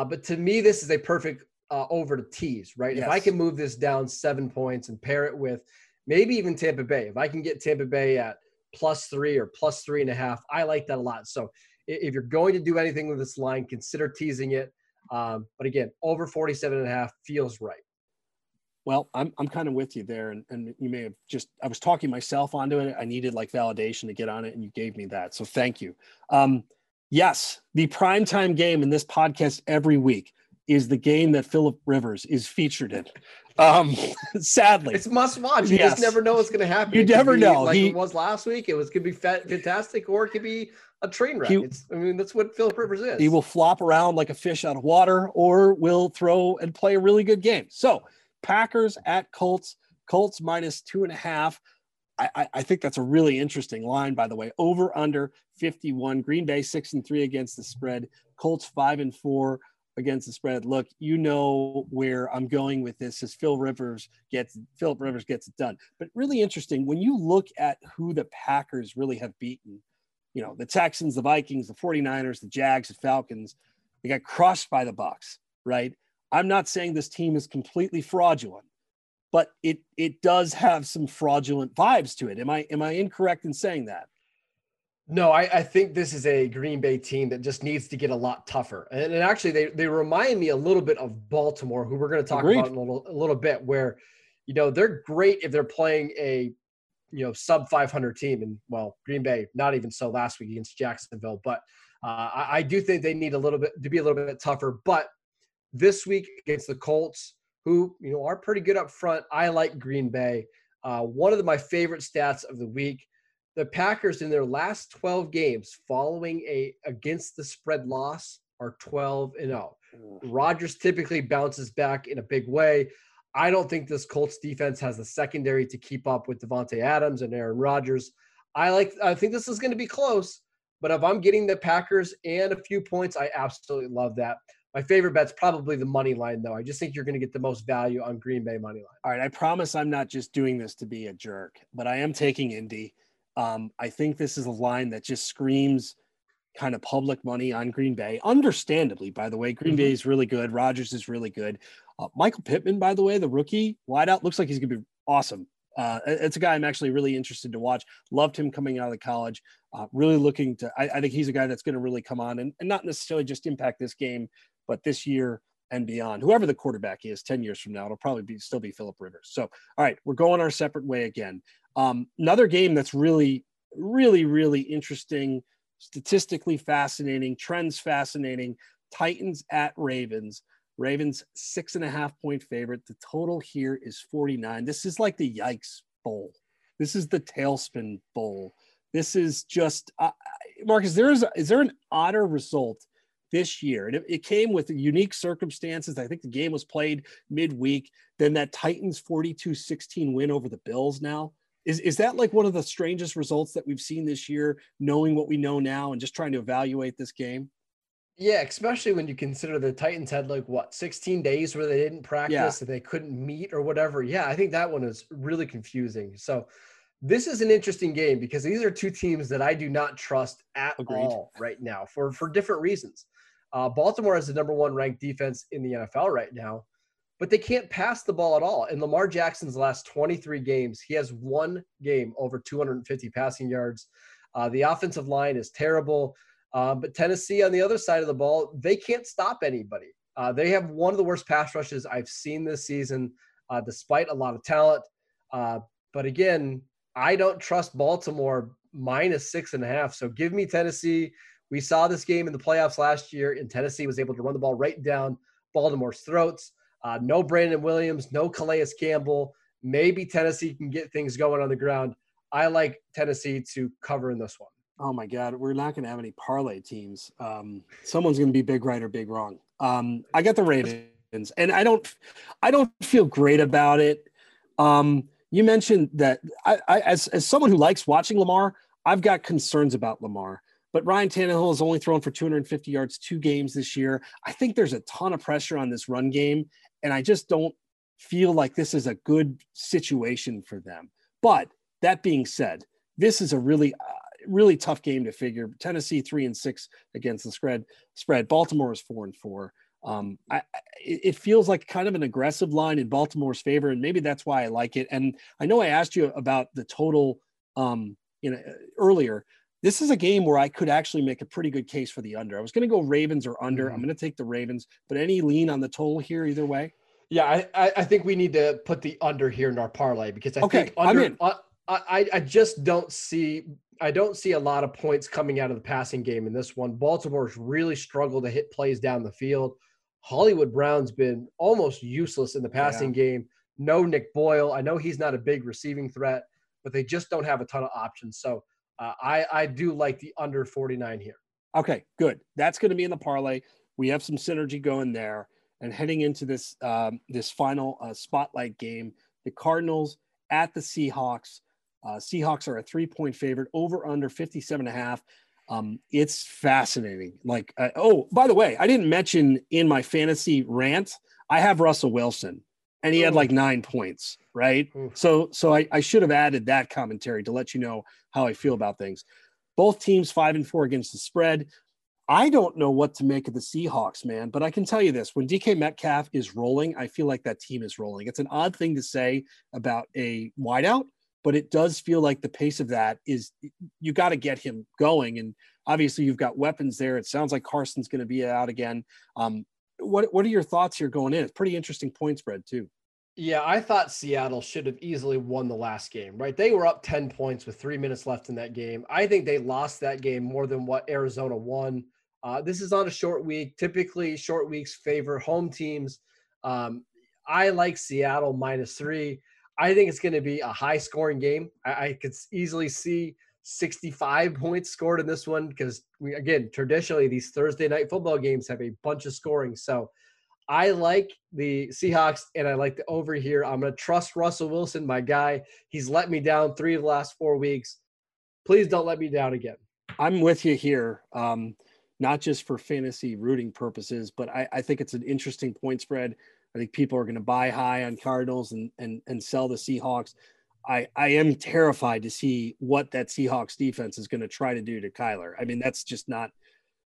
But to me, this is a perfect over to tease, right? Yes. If I can move this down 7 points and pair it with maybe even Tampa Bay, if I can get Tampa Bay at +3 or +3.5, I like that a lot. So if you're going to do anything with this line, consider teasing it. But again, over 47.5 feels right. Well, I'm kind of with you there, and you may have I was talking myself onto it. I needed validation to get on it, and you gave me that, so thank you. Yes, the primetime game in this podcast every week is the game that Philip Rivers is featured in. Sadly, it's must watch. You just never know what's going to happen. You never know. It was last week. It could be fantastic, or it could be a train wreck. That's what Philip Rivers is. He will flop around like a fish out of water, or will throw and play a really good game. So. Packers at Colts, Colts -2.5. I think that's a really interesting line, by the way. Over under 51. Green Bay 6-3 against the spread. Colts 5-4 against the spread. Look, you know where I'm going with this is Philip Rivers gets it done. But really interesting when you look at who the Packers really have beaten. The Texans, the Vikings, the 49ers, the Jags, the Falcons. They got crushed by the Bucs, right? I'm not saying this team is completely fraudulent, but it does have some fraudulent vibes to it. Am I incorrect in saying that? No, I think this is a Green Bay team that just needs to get a lot tougher. And actually, they remind me a little bit of Baltimore, who we're going to talk Agreed. About in a little bit, where, you know, they're great if they're playing a, you know, sub-500 team. And, well, Green Bay, not even so last week against Jacksonville. But I do think they need a little bit to be a little bit tougher. But this week against the Colts, who, you know, are pretty good up front, I like Green Bay. One of my favorite stats of the week, the Packers in their last 12 games following a against the spread loss are 12-0. Rodgers typically bounces back in a big way. I don't think this Colts defense has the secondary to keep up with Devontae Adams and Aaron Rodgers. I think this is going to be close, but if I'm getting the Packers and a few points, I absolutely love that. My favorite bet's probably the money line, though. I just think you're going to get the most value on Green Bay money line. All right, I promise I'm not just doing this to be a jerk, but I am taking Indy. I think this is a line that just screams kind of public money on Green Bay. Understandably, by the way, Green Bay is really good. Rodgers is really good. Michael Pittman, by the way, the rookie wideout, looks like he's going to be awesome. It's a guy I'm actually really interested to watch. Loved him coming out of the college. Really looking to – I think he's a guy that's going to really come on and not necessarily just impact this game, but this year and beyond. Whoever the quarterback is 10 years from now, it'll probably still be Philip Rivers. So, all right, we're going our separate way again. Another game that's really, really, really interesting, statistically fascinating, trends fascinating, Titans at Ravens. Ravens 6.5-point favorite. The total here is 49. This is like the Yikes Bowl. This is the Tailspin Bowl. This is just Marcus, is there an odder result this year? And it came with unique circumstances. I think the game was played midweek. Then that Titans 42-16 win over the Bills now. Is that like one of the strangest results that we've seen this year, knowing what we know now and just trying to evaluate this game? Yeah, especially when you consider the Titans had 16 days where they didn't practice and they couldn't meet or whatever. Yeah, I think that one is really confusing. So this is an interesting game because these are two teams that I do not trust at all right now for different reasons. Baltimore is the number one ranked defense in the NFL right now, but they can't pass the ball at all. In Lamar Jackson's last 23 games, he has one game over 250 passing yards. The offensive line is terrible, but Tennessee on the other side of the ball, they can't stop anybody. They have one of the worst pass rushes I've seen this season, despite a lot of talent. But again, I don't trust Baltimore minus 6.5. So give me Tennessee. We saw this game in the playoffs last year, and Tennessee was able to run the ball right down Baltimore's throats. No Brandon Williams, no Calais Campbell. Maybe Tennessee can get things going on the ground. I like Tennessee to cover in this one. Oh, my God. We're not going to have any parlay teams. Someone's going to be big right or big wrong. I got the Ravens, and I don't feel great about it. You mentioned that as someone who likes watching Lamar, I've got concerns about Lamar. But Ryan Tannehill has only thrown for 250 yards two games this year. I think there's a ton of pressure on this run game, and I just don't feel like this is a good situation for them. But that being said, this is a really, really tough game to figure. Tennessee 3-6 against the spread. Baltimore is 4-4. It feels like kind of an aggressive line in Baltimore's favor, and maybe that's why I like it. And I know I asked you about the total earlier. This is a game where I could actually make a pretty good case for the under. I was going to go Ravens or under. I'm going to take the Ravens, but any lean on the total here either way? Yeah, I think we need to put the under here in our parlay because I think under. I'm in. I just don't see – I don't see a lot of points coming out of the passing game in this one. Baltimore's really struggled to hit plays down the field. Hollywood Brown's been almost useless in the passing game. No Nick Boyle. I know he's not a big receiving threat, but they just don't have a ton of options. So – I do like the under 49 here. Okay, good. That's going to be in the parlay. We have some synergy going there. And heading into this this final spotlight game, the Cardinals at the Seahawks. Seahawks are a 3-point favorite, over under 57.5. It's fascinating. By the way, I didn't mention in my fantasy rant, I have Russell Wilson. And he had 9 points, right? Oof. So I should have added that commentary to let you know how I feel about things. Both teams 5-4 against the spread. I don't know what to make of the Seahawks, man, but I can tell you this. When DK Metcalf is rolling, I feel like that team is rolling. It's an odd thing to say about a wideout, but it does feel like the pace of that is, you got to get him going. And obviously you've got weapons there. It sounds like Carson's going to be out again. What are your thoughts here going in? It's pretty interesting point spread too. Yeah, I thought Seattle should have easily won the last game, right? They were up 10 points with 3 minutes left in that game. I think they lost that game more than what Arizona won. This is on a short week. Typically, short weeks favor home teams. I like Seattle -3. I think it's going to be a high-scoring game. I could easily see 65 points scored in this one because, again, traditionally these Thursday night football games have a bunch of scoring. So I like the Seahawks, and I like the over here. I'm going to trust Russell Wilson, my guy. He's let me down 3 of the last 4 weeks. Please don't let me down again. I'm with you here, not just for fantasy rooting purposes, but I think it's an interesting point spread. I think people are going to buy high on Cardinals and sell the Seahawks. I am terrified to see what that Seahawks defense is going to try to do to Kyler. I mean, that's just not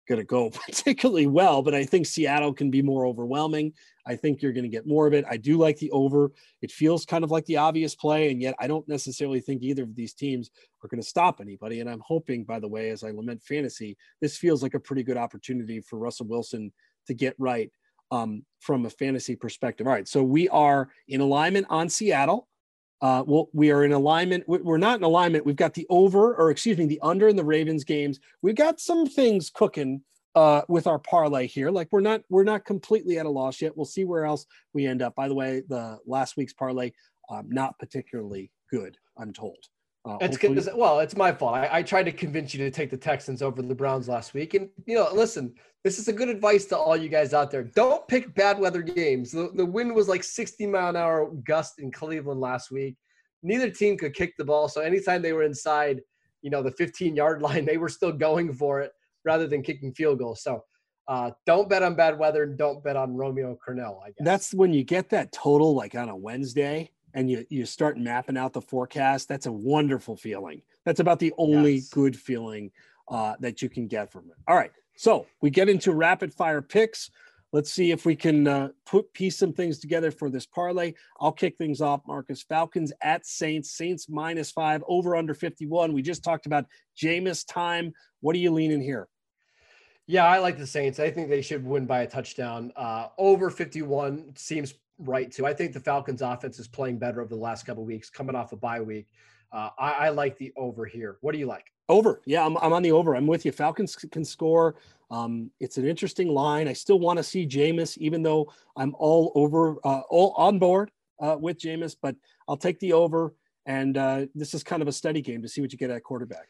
going to go particularly well, but I think Seattle can be more overwhelming. I think you're going to get more of it. I do like the over. It feels kind of like the obvious play, and yet I don't necessarily think either of these teams are going to stop anybody. And I'm hoping, by the way, as I lament fantasy, this feels like a pretty good opportunity for Russell Wilson to get right from a fantasy perspective. All right, so we are in alignment on Seattle. We are in alignment. We're not in alignment. We've got the under in the Ravens games. We've got some things cooking with our parlay here. Like we're not completely at a loss yet. We'll see where else we end up. By the way, the last week's parlay, not particularly good, I'm told. It's good. Well, it's my fault. I tried to convince you to take the Texans over the Browns last week. And, listen, this is a good advice to all you guys out there. Don't pick bad weather games. The wind was like 60-mile-an-hour gust in Cleveland last week. Neither team could kick the ball. So anytime they were inside, the 15-yard line, they were still going for it rather than kicking field goals. So don't bet on bad weather and don't bet on Romeo Cornell, I guess. That's when you get that total like on a Wednesday. And you start mapping out the forecast. That's a wonderful feeling. That's about the only good feeling that you can get from it. All right, so we get into rapid fire picks. Let's see if we can piece some things together for this parlay. I'll kick things off, Marcus. Falcons at Saints. Saints -5, over under 51. We just talked about Jameis time. What are you leaning here? Yeah, I like the Saints. I think they should win by a touchdown. Over 51 seems right too. I think the Falcons offense is playing better over the last couple of weeks, coming off a bye week. I like the over here. What do you like? Over. Yeah, I'm on the over. I'm with you. Falcons can score. It's an interesting line. I still want to see Jameis, even though I'm all on board with Jameis, but I'll take the over. And this is kind of a study game to see what you get at quarterback.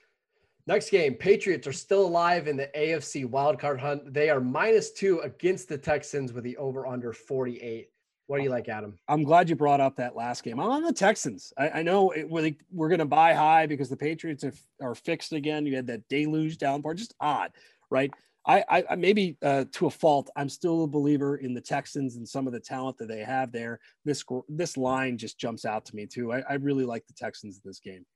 Next game, Patriots are still alive in the AFC wildcard hunt. They are -2 against the Texans with the over under 48. What do you like, Adam? I'm glad you brought up that last game. I'm on the Texans. I know we're going to buy high because the Patriots are fixed again. You had that deluge downpour, just odd, right? I maybe to a fault, I'm still a believer in the Texans and some of the talent that they have there. This line just jumps out to me too. I really like the Texans in this game.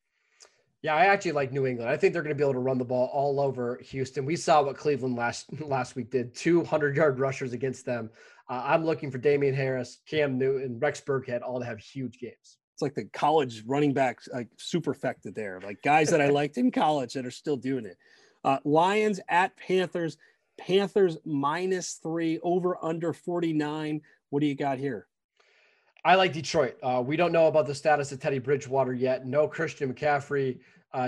Yeah, I actually like New England. I think they're going to be able to run the ball all over Houston. We saw what Cleveland last week did, 200-yard rushers against them. I'm looking for Damian Harris, Cam Newton, Rex Burkhead, all to have huge games. It's like the college running backs, like superfecta there, like guys that I liked in college that are still doing it. Lions at Panthers. Panthers -3, over under 49. What do you got here? I like Detroit. We don't know about the status of Teddy Bridgewater yet. No Christian McCaffrey.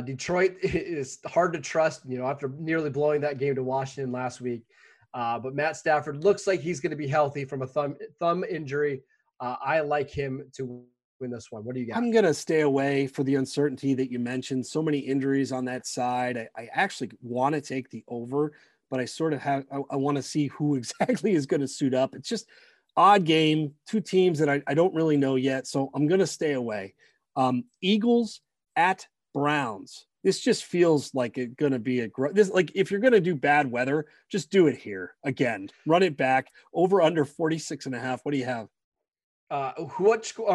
Detroit is hard to trust, after nearly blowing that game to Washington last week. But Matt Stafford looks like he's going to be healthy from a thumb injury. I like him to win this one. What do you got? I'm going to stay away for the uncertainty that you mentioned. So many injuries on that side. I actually want to take the over, but I sort of have I want to see who exactly is going to suit up. It's just – odd game, two teams that I don't really know yet, so I'm going to stay away. Eagles at Browns. This just feels like it's going to be if you're going to do bad weather, just do it here again. Run it back. Over under 46.5. What do you have?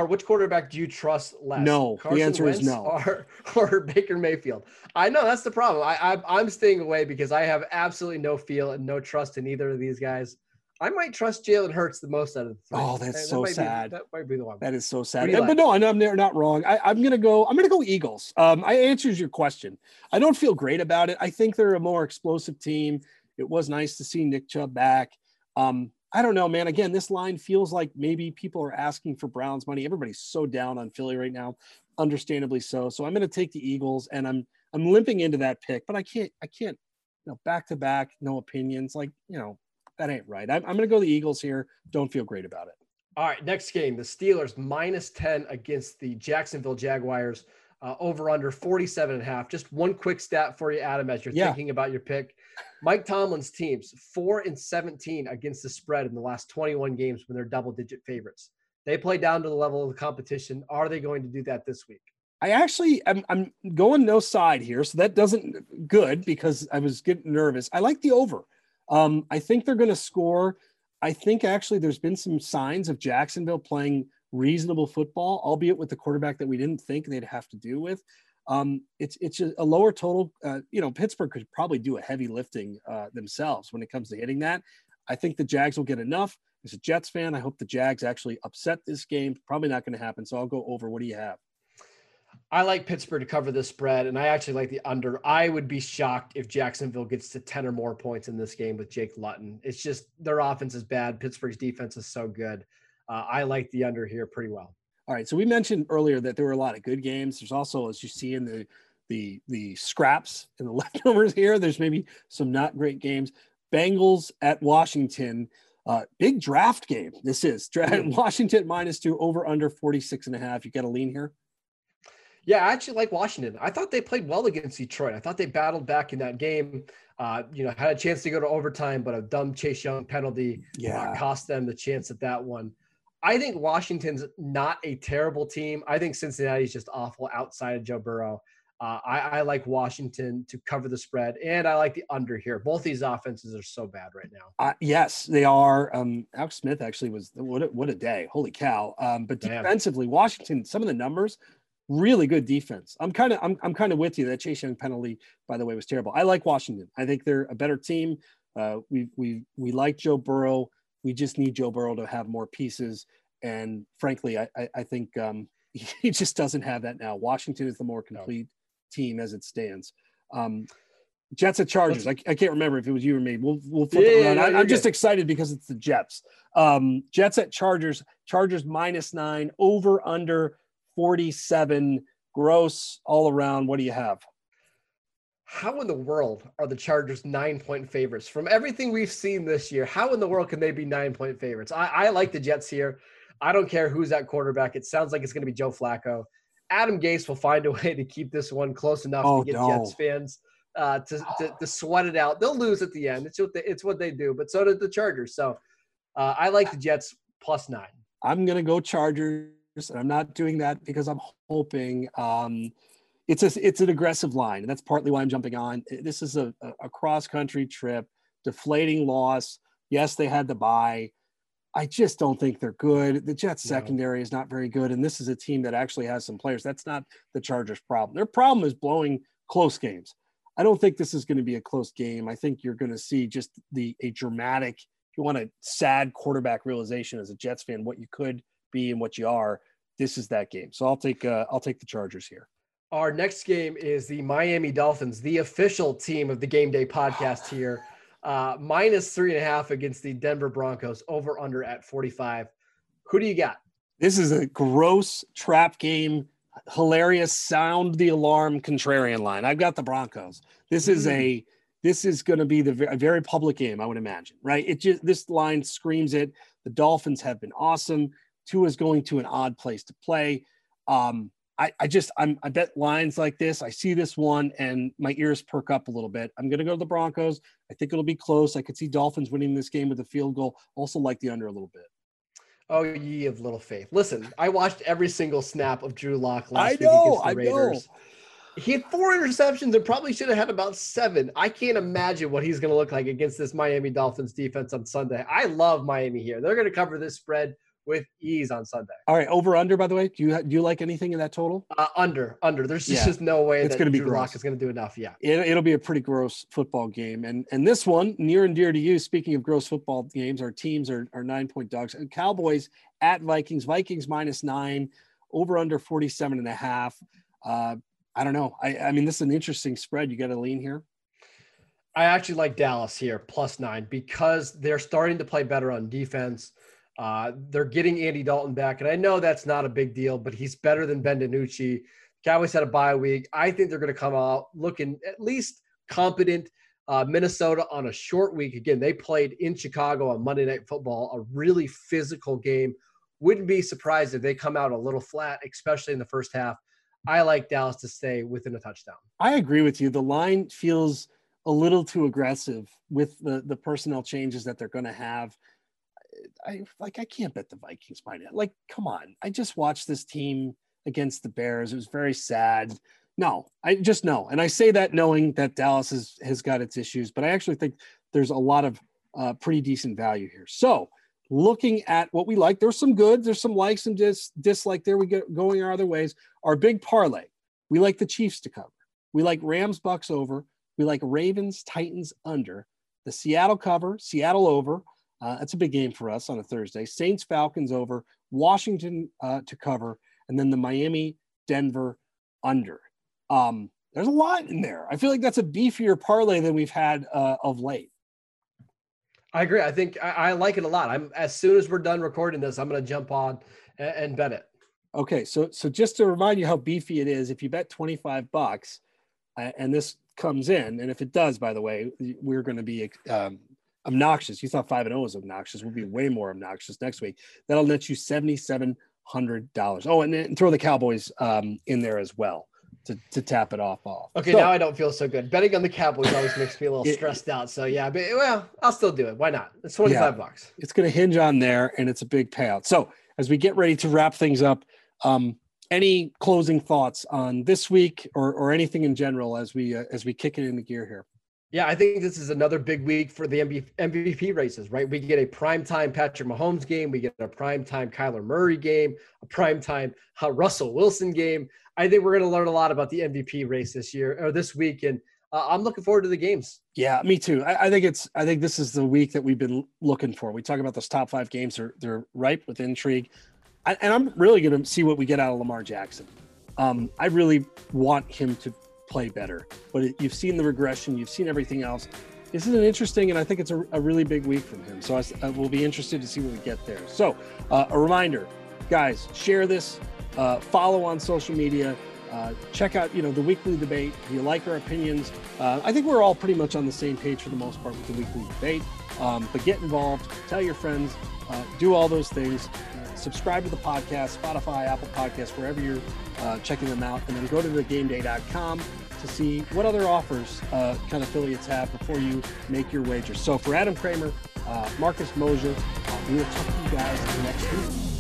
Which quarterback do you trust less? No, Carson the answer Wentz is no. Or Baker Mayfield. I know that's the problem. I'm staying away because I have absolutely no feel and no trust in either of these guys. I might trust Jalen Hurts the most out of the three. Oh, that's so sad. That might be the one. That is so sad. But no, I'm not wrong. I'm gonna go Eagles. I answers your question. I don't feel great about it. I think they're a more explosive team. It was nice to see Nick Chubb back. I don't know, man. Again, this line feels like maybe people are asking for Browns money. Everybody's so down on Philly right now, understandably so. So I'm going to take the Eagles, and I'm limping into that pick, but I can't, back to back, no opinions. That ain't right. I'm going to go the Eagles here. Don't feel great about it. All right, next game, the Steelers -10 against the Jacksonville Jaguars, over under 47.5. Just one quick stat for you, Adam, as you're thinking about your pick. Mike Tomlin's teams 4-17 against the spread in the last 21 games when they're double-digit favorites. They play down to the level of the competition. Are they going to do that this week? I actually I'm going no side here, so that doesn't good because I was getting nervous. I like the over. I think they're going to score. I think actually there's been some signs of Jacksonville playing reasonable football, albeit with the quarterback that we didn't think they'd have to deal with. It's a lower total. Pittsburgh could probably do a heavy lifting themselves when it comes to hitting that. I think the Jags will get enough. As a Jets fan, I hope the Jags actually upset this game. Probably not going to happen, so I'll go over. What do you have? I like Pittsburgh to cover this spread, and I actually like the under. I would be shocked if Jacksonville gets to 10 or more points in this game with Jake Luton. It's just their offense is bad. Pittsburgh's defense is so good. I like the under here pretty well. All right, so we mentioned earlier that there were a lot of good games. There's also, as you see in the scraps and the leftovers here, there's maybe some not great games. Bengals at Washington, big draft game. This is Washington -2 over under 46.5. You got to lean here. Yeah, I actually like Washington. I thought they played well against Detroit. I thought they battled back in that game, had a chance to go to overtime, but a dumb Chase Young penalty cost them the chance at that one. I think Washington's not a terrible team. I think Cincinnati's just awful outside of Joe Burrow. I like Washington to cover the spread, and I like the under here. Both these offenses are so bad right now. Yes, they are. Alex Smith actually was – what a day. Holy cow. But defensively, Washington, some of the numbers – really good defense. I'm kind of with you. That Chase Young penalty, by the way, was terrible. I like Washington. I think they're a better team. We like Joe Burrow. We just need Joe Burrow to have more pieces. And frankly, I think he just doesn't have that now. Washington is the more complete team as it stands. Jets at Chargers. I can't remember if it was you or me. We'll flip it around. I'm just excited because it's the Jets. Jets at Chargers. Chargers -9 over under 47 gross all around. What do you have? How in the world are the Chargers 9-point favorites? From everything we've seen this year, how in the world can they be 9-point favorites? I like the Jets here. I don't care who's at quarterback. It sounds like it's going to be Joe Flacco. Adam Gase will find a way to keep this one close enough to get Jets fans to sweat it out. They'll lose at the end. It's what they do, but so did the Chargers. So I like the Jets +9. I'm going to go Chargers. And I'm not doing that because I'm hoping it's an aggressive line. And that's partly why I'm jumping on. This is a cross-country trip, deflating loss. Yes, they had the bye. I just don't think they're good. The Jets secondary is not very good. And this is a team that actually has some players. That's not the Chargers' problem. Their problem is blowing close games. I don't think this is going to be a close game. I think you're going to see just a dramatic, if you want a sad quarterback realization as a Jets fan, what you could be and what you are. This is that game. So I'll take the Chargers here. Our next game is the Miami Dolphins, the official team of the Game Day podcast here, -3.5 against the Denver Broncos, over under at 45. Who do you got? This is a gross trap game. Hilarious. Sound the alarm contrarian line. I've got the Broncos. This is going to be a very public game, I would imagine, right? This line screams it. The Dolphins have been awesome. Tua is going to an odd place to play. I bet lines like this. I see this one and my ears perk up a little bit. I'm going to go to the Broncos. I think it'll be close. I could see Dolphins winning this game with a field goal. Also like the under a little bit. Oh, ye of little faith. Listen, I watched every single snap of Drew Lock last week against the Raiders. He had 4 interceptions and probably should have had about 7. I can't imagine what he's going to look like against this Miami Dolphins defense on Sunday. I love Miami here. They're going to cover this spread. with ease on Sunday. All right, over under, by the way, do you like anything in that total? Under. There's just no way it's that gonna be Drew Lock is going to do enough. Yeah, it'll be a pretty gross football game, and this one near and dear to you. Speaking of gross football games, our teams are 9-point dogs. Cowboys at Vikings. Vikings -9. Over under 47.5. I don't know. I mean, this is an interesting spread. You got to lean here. I actually like Dallas here, +9, because they're starting to play better on defense. They're getting Andy Dalton back, and I know that's not a big deal, but he's better than Ben DiNucci. Cowboys had a bye week. I think they're going to come out looking at least competent. Minnesota on a short week. Again, they played in Chicago on Monday Night Football, a really physical game. Wouldn't be surprised if they come out a little flat, especially in the first half. I like Dallas to stay within a touchdown. I agree with you. The line feels a little too aggressive with the personnel changes that they're going to have. I can't bet the Vikings minus. Like, come on. I just watched this team against the Bears. It was very sad. No, I just know. And I say that knowing that Dallas has got its issues, but I actually think there's a lot of pretty decent value here. So looking at what we like, there's some good, there's some likes and dislike. There we go, going our other ways. Our big parlay. We like the Chiefs to cover. We like Rams Bucks over. We like Ravens Titans under. The Seattle cover, Seattle over. That's a big game for us on a Thursday. Saints Falcons over. Washington to cover, and then the Miami Denver under. There's a lot in there. I feel like that's a beefier parlay than we've had of late. I agree. I think I like it a lot. As soon as we're done recording this, I'm going to jump on and bet it. Okay. So just to remind you how beefy it is, if you bet $25 and this comes in, and if it does, by the way, we're going to be obnoxious. You thought 5-0 was obnoxious. We'll be way more obnoxious next week. That'll net you $7,700. Oh, and throw the Cowboys in there as well. To tap it off. Okay, so, now I don't feel so good. Betting on the Cowboys always makes me a little stressed out. So, yeah, but, well, I'll still do it. Why not? It's $25. It's going to hinge on there, and it's a big payout. So, as we get ready to wrap things up, any closing thoughts on this week or anything in general as we kick it into gear here? Yeah, I think this is another big week for the MVP races, right? We get a primetime Patrick Mahomes game. We get a primetime Kyler Murray game, a primetime Russell Wilson game. I think we're going to learn a lot about the MVP race this year or this week, and I'm looking forward to the games. Yeah, me too. I think this is the week that we've been looking for. We talk about those top five games. They're ripe with intrigue, and I'm really going to see what we get out of Lamar Jackson. I really want him to play better, but you've seen the regression, you've seen everything else. This is an interesting, and I think it's a really big week from him, so I will be interested to see what we get there. So a reminder, guys, share this, follow on social media, check out the weekly debate. If you like our opinions, I think we're all pretty much on the same page for the most part with the weekly debate, but get involved, tell your friends, do all those things. Subscribe to the podcast, Spotify, Apple Podcasts, wherever you're checking them out. And then go to thegameday.com to see what other offers kind of affiliates have before you make your wager. So for Adam Kramer, Marcus Mosher, we will talk to you guys next week.